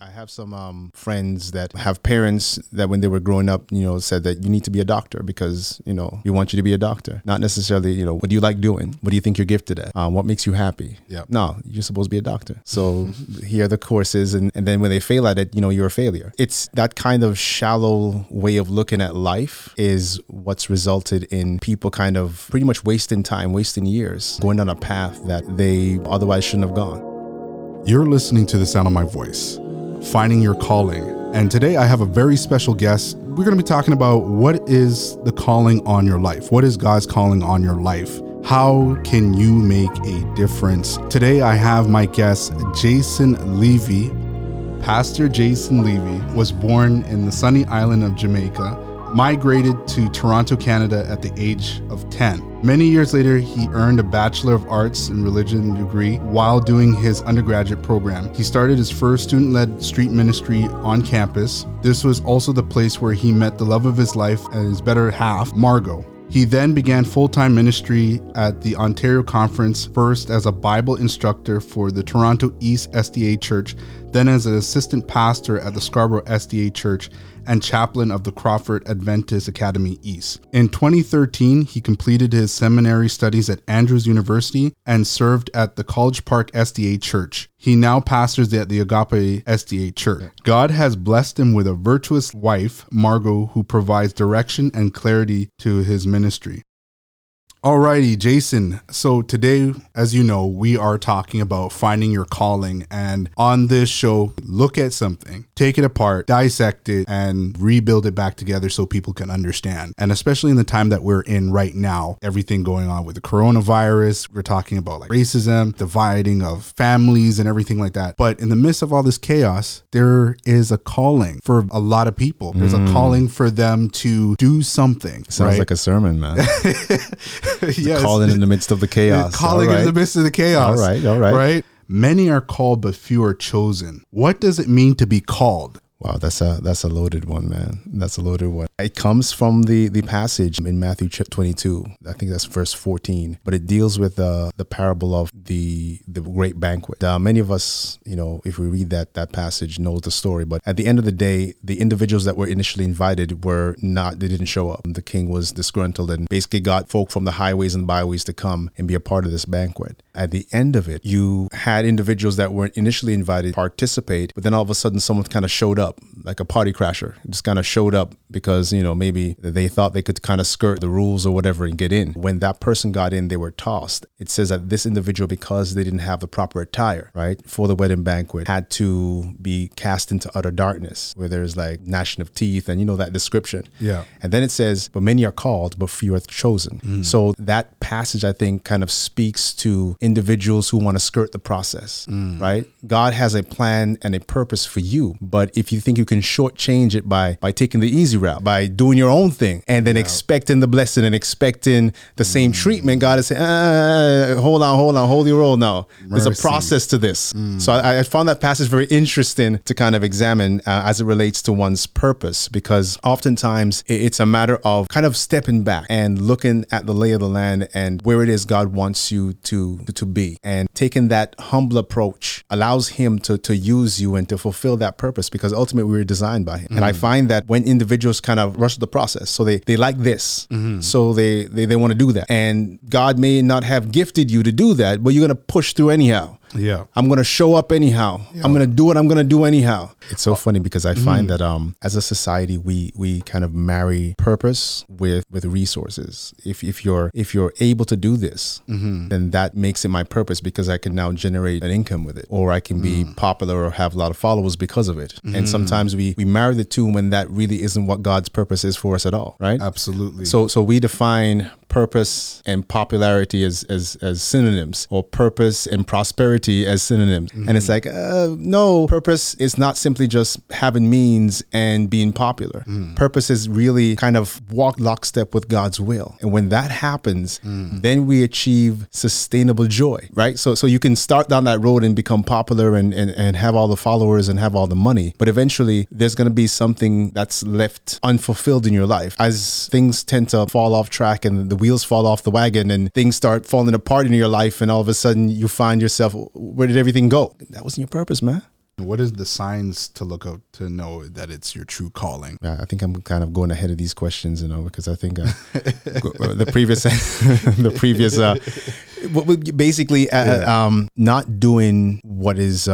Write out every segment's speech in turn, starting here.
I have some friends that have parents that when they were growing up, you know, said that you need to be a doctor because, you know, we want you to be a doctor. Not necessarily, you know, what do you like doing? What do you think you're gifted at? What makes you happy? Yeah. No, you're supposed to be a doctor. So here are the courses. And then when they fail at it, you know, you're a failure. It's that kind of shallow way of looking at life is what's resulted in people kind of pretty much wasting time, wasting years, going on a path that they otherwise shouldn't have gone. You're listening to The Sound of My Voice, Finding Your Calling. And today I have a very special guest. We're going to be talking about what is the calling on your life? What is God's calling on your life? How can you make a difference? Today I have my guest, Jason Levy. Pastor Jason Levy was born in the sunny island of Jamaica, migrated to Toronto, Canada at the age of 10. Many years later, he earned a Bachelor of Arts in Religion degree while doing his undergraduate program. He started his first student-led street ministry on campus. This was also the place where he met the love of his life and his better half, Margot. He then began full-time ministry at the Ontario Conference, first as a Bible instructor for the Toronto East SDA Church, then as an assistant pastor at the Scarborough SDA Church and chaplain of the Crawford Adventist Academy East. In 2013, he completed his seminary studies at Andrews University and served at the College Park SDA Church. He now pastors at the Agape SDA Church. God has blessed him with a virtuous wife, Margot, who provides direction and clarity to his ministry. Alrighty, Jason. So today, as you know, we are talking about finding your calling. And on this show, look at something, take it apart, dissect it, and rebuild it back together so people can understand. And especially in the time that we're in right now, everything going on with the coronavirus, we're talking about like racism, dividing of families and everything like that. But in the midst of all this chaos, there is a calling for a lot of people. There's a calling for them to do something. Sounds right? Like a sermon, man. Yes. Calling in the midst of the chaos. Calling in the midst of the chaos. All right. Right? Many are called, but few are chosen. What does it mean to be called? Wow, that's a loaded one, man. That's a loaded one. It comes from the passage in Matthew 22. I think that's verse 14. But it deals with the parable of the great banquet. Many of us, you know, if we read that passage, knows the story. But at the end of the day, the individuals that were initially invited they didn't show up. The king was disgruntled and basically got folk from the highways and byways to come and be a part of this banquet. At the end of it, you had individuals that weren't initially invited participate, but then all of a sudden someone kind of showed up, like a party crasher, just kind of showed up because, you know, maybe they thought they could kind of skirt the rules or whatever and get in. When that person got in, they were tossed. It says that this individual, because they didn't have the proper attire, right, for the wedding banquet, had to be cast into utter darkness where there's like gnashing of teeth and, you know, that description. Yeah. And then it says, but many are called, but few are chosen. Mm. So that passage, I think, kind of speaks to individuals who want to skirt the process, right? God has a plan and a purpose for you. But if you think you can shortchange it by taking the easy route, by doing your own thing and then expecting the blessing and expecting the same treatment, God is saying, hold on, hold your roll now. Mercy. There's a process to this. So I found that passage very interesting to kind of examine as it relates to one's purpose, because oftentimes it's a matter of kind of stepping back and looking at the lay of the land and where it is God wants you to be, and taking that humble approach allows him to use you and to fulfill that purpose, because ultimately we were designed by him. And I find that when individuals kind of rush the process, so they like this, so they want to do that, and God may not have gifted you to do that, but you're going to push through anyhow. Yeah, I'm going to show up anyhow. Yeah. I'm going to do what I'm going to do anyhow. It's so funny because I find that as a society, we kind of marry purpose with resources. If you're able to do this, then that makes it my purpose, because I can now generate an income with it, or I can be popular or have a lot of followers because of it. And sometimes we marry the two when that really isn't what God's purpose is for us at all, right? Absolutely. So we define purpose and popularity as synonyms, or purpose and prosperity as synonyms. And it's like, no, purpose is not simply just having means and being popular. Purpose is really kind of walk lockstep with God's will. And when that happens, then we achieve sustainable joy, right? So you can start down that road and become popular and have all the followers and have all the money. But eventually there's going to be something that's left unfulfilled in your life, as things tend to fall off track and the wheels fall off the wagon and things start falling apart in your life, and all of a sudden you find yourself, where did everything go? That wasn't your purpose, man. What is the signs to look out to know that it's your true calling? I think I'm kind of going ahead of these questions, because I think not doing what is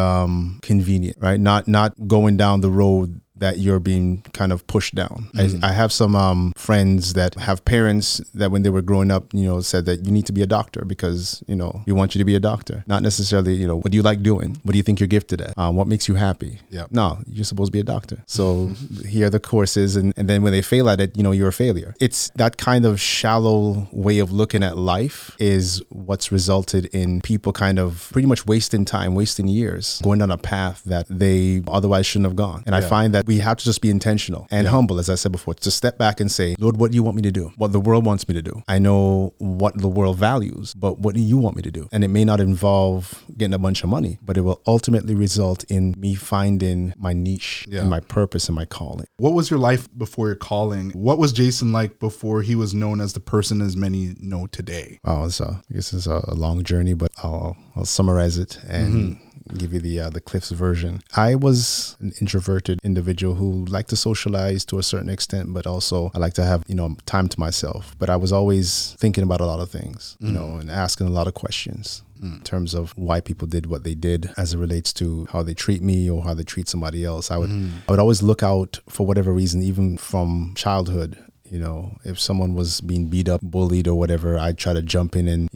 convenient, right? Not going down the road that you're being kind of pushed down. Mm-hmm. I have some friends that have parents that when they were growing up, said that you need to be a doctor because, we want you to be a doctor. Not necessarily, what do you like doing? What do you think you're gifted at? What makes you happy? Yep. No, you're supposed to be a doctor. So here are the courses. And then when they fail at it, you're a failure. It's that kind of shallow way of looking at life is what's resulted in people kind of pretty much wasting time, wasting years, going down a path that they otherwise shouldn't have gone. And I find that we have to just be intentional and humble, as I said before, to step back and say, Lord, what do you want me to do? What the world wants me to do? I know what the world values, but what do you want me to do? And it may not involve getting a bunch of money, but it will ultimately result in me finding my niche and my purpose and my calling. What was your life before your calling? What was Jason like before he was known as the person as many know today? Oh, this is a long journey, but I'll summarize it and give you the Cliff's version. I was an introverted individual who liked to socialize to a certain extent, but also I like to have, time to myself. But I was always thinking about a lot of things, and asking a lot of questions. In terms of why people did what they did as it relates to how they treat me or how they treat somebody else. I would always look out for whatever reason, even from childhood. If someone was being beat up, bullied or whatever, I'd try to jump in and,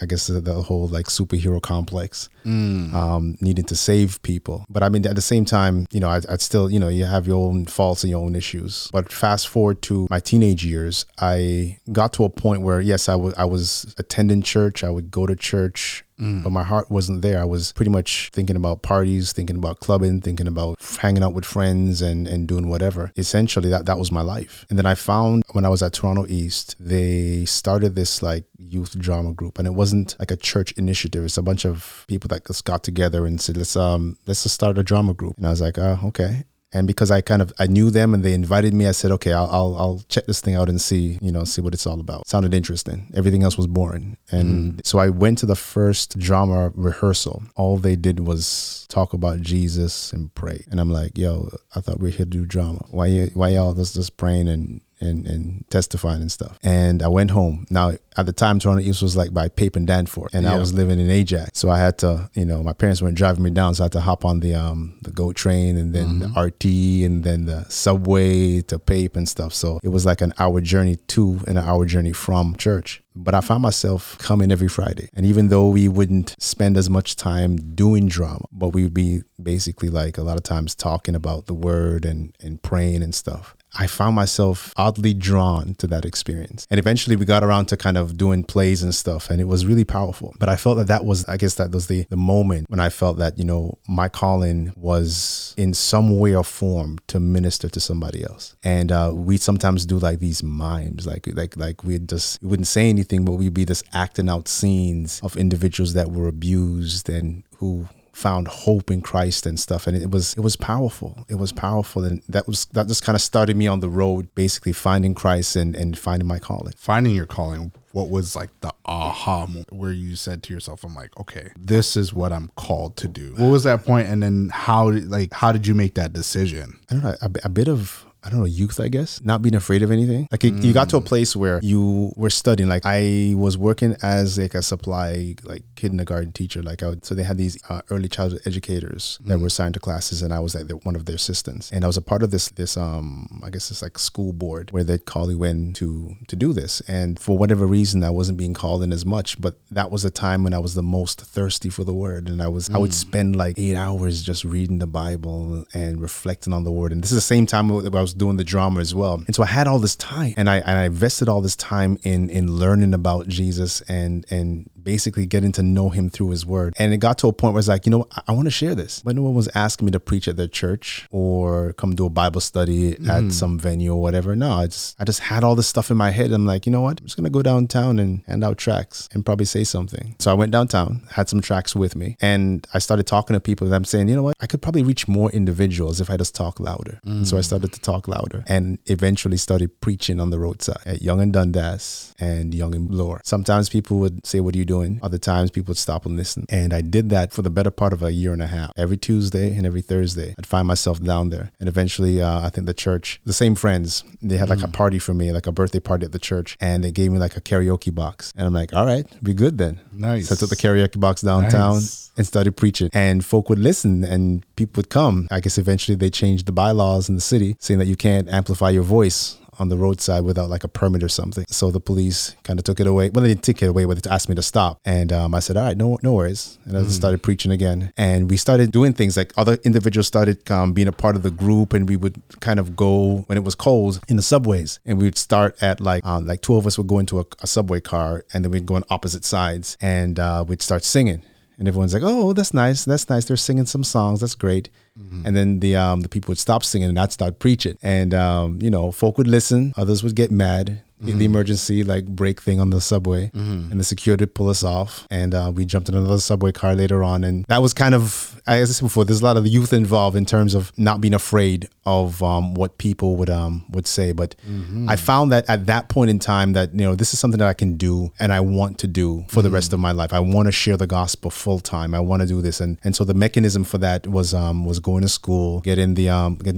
I guess the whole superhero complex, needing to save people. But I mean, at the same time, I'd still, you have your own faults and your own issues. But fast forward to my teenage years, I got to a point where, yes, I was attending church. I would go to church. But my heart wasn't there. I was pretty much thinking about parties, thinking about clubbing, thinking about hanging out with friends and doing whatever. Essentially, that was my life. And then I found when I was at Toronto East, they started this youth drama group, and it wasn't like a church initiative. It's a bunch of people that just got together and said, let's just start a drama group. And I was like, oh, okay. And because I knew them and they invited me, I said, okay, I'll check this thing out and see what it's all about. Sounded interesting. Everything else was boring. And so I went to the first drama rehearsal. All they did was talk about Jesus and pray. And I'm like, yo, I thought we were here to do drama. Why y'all just praying and testifying and stuff? And I went home. Now, at the time, Toronto East was by Pape and Danforth, and I was living in Ajax. So I had to, my parents weren't driving me down, so I had to hop on the GO train and then the RT and then the subway to Pape and stuff. So it was an hour journey to and an hour journey from church. But I found myself coming every Friday. And even though we wouldn't spend as much time doing drama, but we would be basically a lot of times talking about the word and praying and stuff. I found myself oddly drawn to that experience. And eventually we got around to kind of doing plays and stuff, and it was really powerful. But I felt that was the moment when I felt that, my calling was in some way or form to minister to somebody else. And we'd sometimes do these mimes, we wouldn't say anything, but we'd be just acting out scenes of individuals that were abused and who found hope in Christ and stuff. And it was powerful. It was powerful. And that just kind of started me on the road, basically finding Christ and finding my calling. Finding your calling. What was the aha moment where you said to yourself, I'm okay, this is what I'm called to do? What was that point? And then how did you make that decision? I don't know, a bit of, I don't know, youth, I guess, not being afraid of anything. You got to a place where you were studying. I was working as a supply, kindergarten teacher. So they had these early childhood educators that were assigned to classes, and I was one of their assistants. And I was a part of this I guess it's school board where they'd call you in to do this. And for whatever reason, I wasn't being called in as much, but that was the time when I was the most thirsty for the word. And I would spend 8 hours just reading the Bible and reflecting on the word. And this is the same time where I was doing the drama as well. And so I had all this time, and I invested all this time in learning about Jesus and basically getting to know him through his word. And it got to a point where it's I want to share this. When no one was asking me to preach at their church or come do a Bible study at some venue or whatever. No, I just had all this stuff in my head. I'm like, you know what? I'm just going to go downtown and hand out tracts and probably say something. So I went downtown, had some tracts with me, and I started talking to people, and I'm saying, you know what? I could probably reach more individuals if I just talk louder. And so I started to talk talk louder, and eventually started preaching on the roadside at Yonge and Dundas and Yonge and Bloor. Sometimes people would say, "What are you doing?" Other times people would stop and listen. And I did that for the better part of a year and a half. Every Tuesday and every Thursday, I'd find myself down there. And eventually, I think the church, the same friends, they had like a party for me, like a birthday party at the church. And they gave me like a karaoke box. And I'm like, all right, be good then. Nice. So I took the karaoke box downtown and started preaching. And folk would listen and people would come. I guess eventually they changed the bylaws in the city saying that you can't amplify your voice on the roadside without like a permit or something. So the police kind of took it away. Well, they didn't take it away, but they asked me to stop. And I said, all right, no worries. And I just started preaching again. And we started doing things like other individuals started being a part of the group. And we would kind of go when it was cold in the subways. And we would start at like two of us would go into a subway car, and then we'd go on opposite sides, and we'd start singing. And everyone's like, oh, that's nice. That's nice. They're singing some songs. That's great. Mm-hmm. And then the people would stop singing and I'd start preaching. And, folk would listen. Others would get mad. Mm-hmm. The emergency like brake thing on the subway, and the security would pull us off. And we jumped in another subway car later on. And that was kind of, as I said before, there's a lot of the youth involved in terms of not being afraid of what people would say. But I found that at that point in time that, this is something that I can do and I want to do for the rest of my life. I want to share the gospel full time. I want to do this. And so the mechanism for that was going to school, getting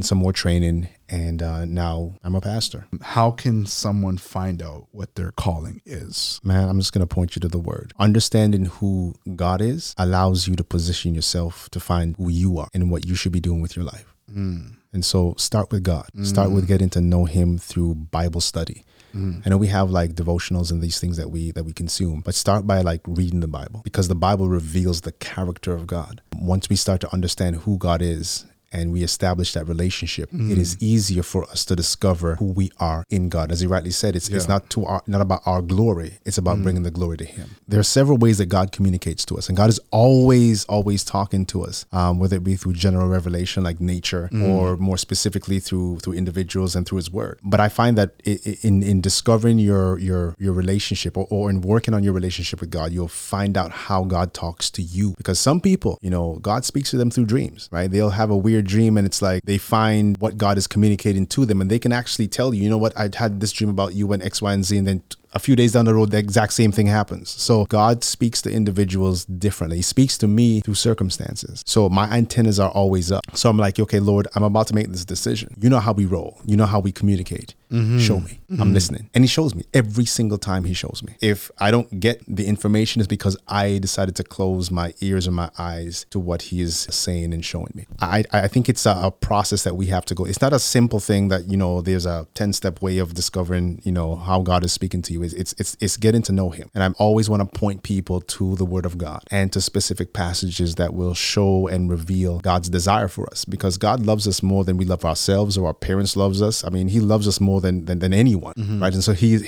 some more training. And now I'm a pastor. How can someone find out what their calling is? Man, I'm just going to point you to the word. Understanding who God is allows you to position yourself to find who you are and what you should be doing with your life. And so start with God. Start with getting to know him through Bible study. I know we have like devotionals and these things that we consume, but start by like reading the Bible, because the Bible reveals the character of God. Once we start to understand who God is, and we establish that relationship, it is easier for us to discover who we are in God. As he rightly said, it's not about our glory. It's about bringing the glory to him. There are several ways that God communicates to us, and God is always, always talking to us, whether it be through general revelation like nature, or more specifically through individuals and through his word. But I find that in discovering your relationship or in working on your relationship with God, you'll find out how God talks to you. Because some people, God speaks to them through dreams, right? They'll have a weird dream, and it's like they find what God is communicating to them, and they can actually tell you, you know what, I had this dream about you and X, Y, and Z, and then a few days down the road, the exact same thing happens. So God speaks to individuals differently. He speaks to me through circumstances. So my antennas are always up. So I'm like, okay, Lord, I'm about to make this decision. You know how we roll. You know how we communicate. Show me. I'm listening. And he shows me every single time. He shows me. If I don't get the information, it's because I decided to close my ears and my eyes to what he is saying and showing me. I think it's a process that we have to go. It's not a simple thing that, there's a 10-step way of discovering, how God is speaking to you. It's getting to know him. And I always want to point people to the word of God and to specific passages that will show and reveal God's desire for us, because God loves us more than we love ourselves or our parents loves us. I mean, he loves us more than anyone, right? And so he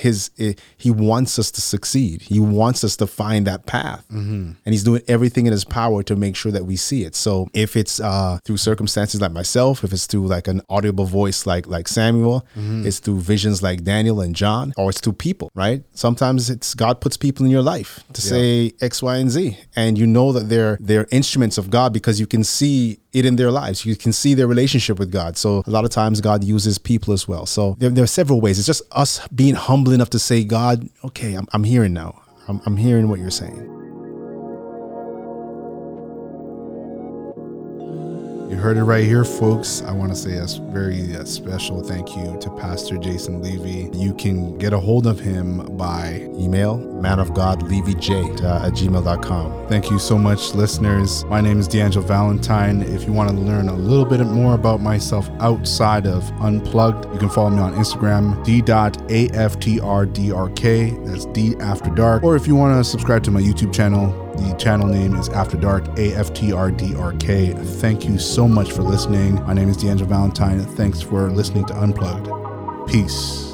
wants us to succeed. He wants us to find that path, and he's doing everything in his power to make sure that we see it. So if it's through circumstances like myself, if it's through like an audible voice like Samuel, it's through visions like Daniel and John, or it's through people, right? Sometimes it's God puts people in your life to say X, Y, and Z. And you know that they're instruments of God because you can see it in their lives. You can see their relationship with God. So a lot of times God uses people as well. So there are several ways. It's just us being humble enough to say, God, okay, I'm hearing now. I'm hearing what you're saying. You heard it right here, folks. I want to say a very special thank you to Pastor Jason Levy. You can get a hold of him by email, manofgodlevyj@gmail.com. Thank you so much, listeners. My name is D'Angelo Valentine. If you want to learn a little bit more about myself outside of Unplugged, you can follow me on Instagram, d.aftrdrk. That's D After Dark. Or if you want to subscribe to my YouTube channel, the channel name is After Dark, AFTRDRK. Thank you so much for listening. My name is D'Angelo Valentine. Thanks for listening to Unplugged. Peace.